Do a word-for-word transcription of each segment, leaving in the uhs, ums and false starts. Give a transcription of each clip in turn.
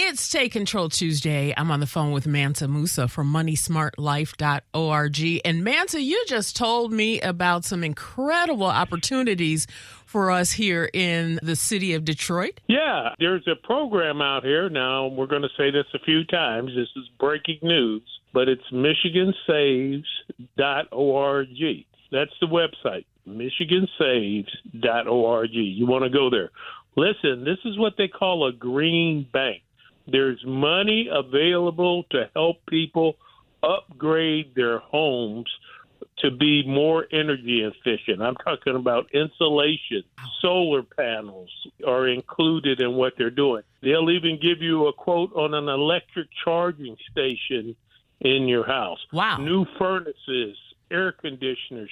It's Take Control Tuesday. I'm on the phone with Mansa Musa from Money Smart Life dot org. And Mansa, you just told me about some incredible opportunities for us here in the city of Detroit. Yeah, there's a program out here. Now, we're going to say this a few times. This is breaking news, but it's Michigan Saves dot org. That's the website, Michigan Saves dot org. You want to go there. Listen, this is what they call a green bank. There's money available to help people upgrade their homes to be more energy efficient. I'm talking about insulation. Solar panels are included in what they're doing. They'll even give you a quote on an electric charging station in your house. Wow. New furnaces, air conditioners,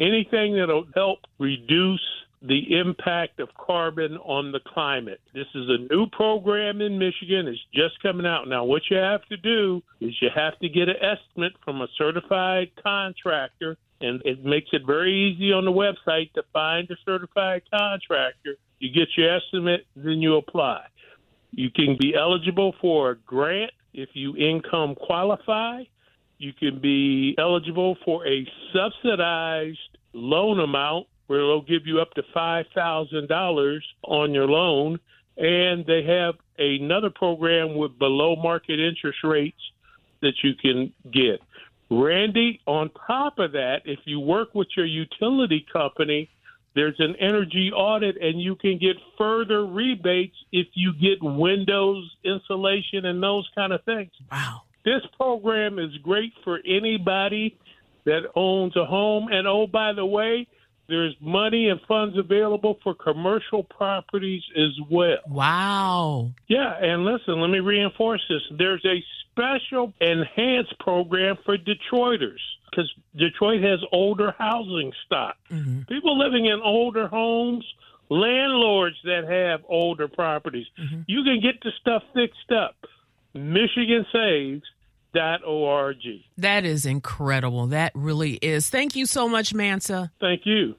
anything that'll help reduce the impact of carbon on the climate. This is a new program in Michigan. It's just coming out. Now, what you have to do is you have to get an estimate from a certified contractor, and it makes it very easy on the website to find a certified contractor. You get your estimate, then you apply. You can be eligible for a grant if you income qualify. You can be eligible for a subsidized loan amount where they'll give you up to five thousand dollars on your loan. And they have another program with below market interest rates that you can get. Randy, on top of that, if you work with your utility company, there's an energy audit, and you can get further rebates if you get windows, insulation, and those kind of things. Wow. This program is great for anybody that owns a home. And, oh, by the way, there's money and funds available for commercial properties as well. Wow. Yeah, and listen, let me reinforce this. There's a special enhanced program for Detroiters because Detroit has older housing stock. Mm-hmm. People living in older homes, landlords that have older properties. Mm-hmm. You can get the stuff fixed up. Michigan Saves. That is incredible. That really is. Thank you so much, Mansa. Thank you.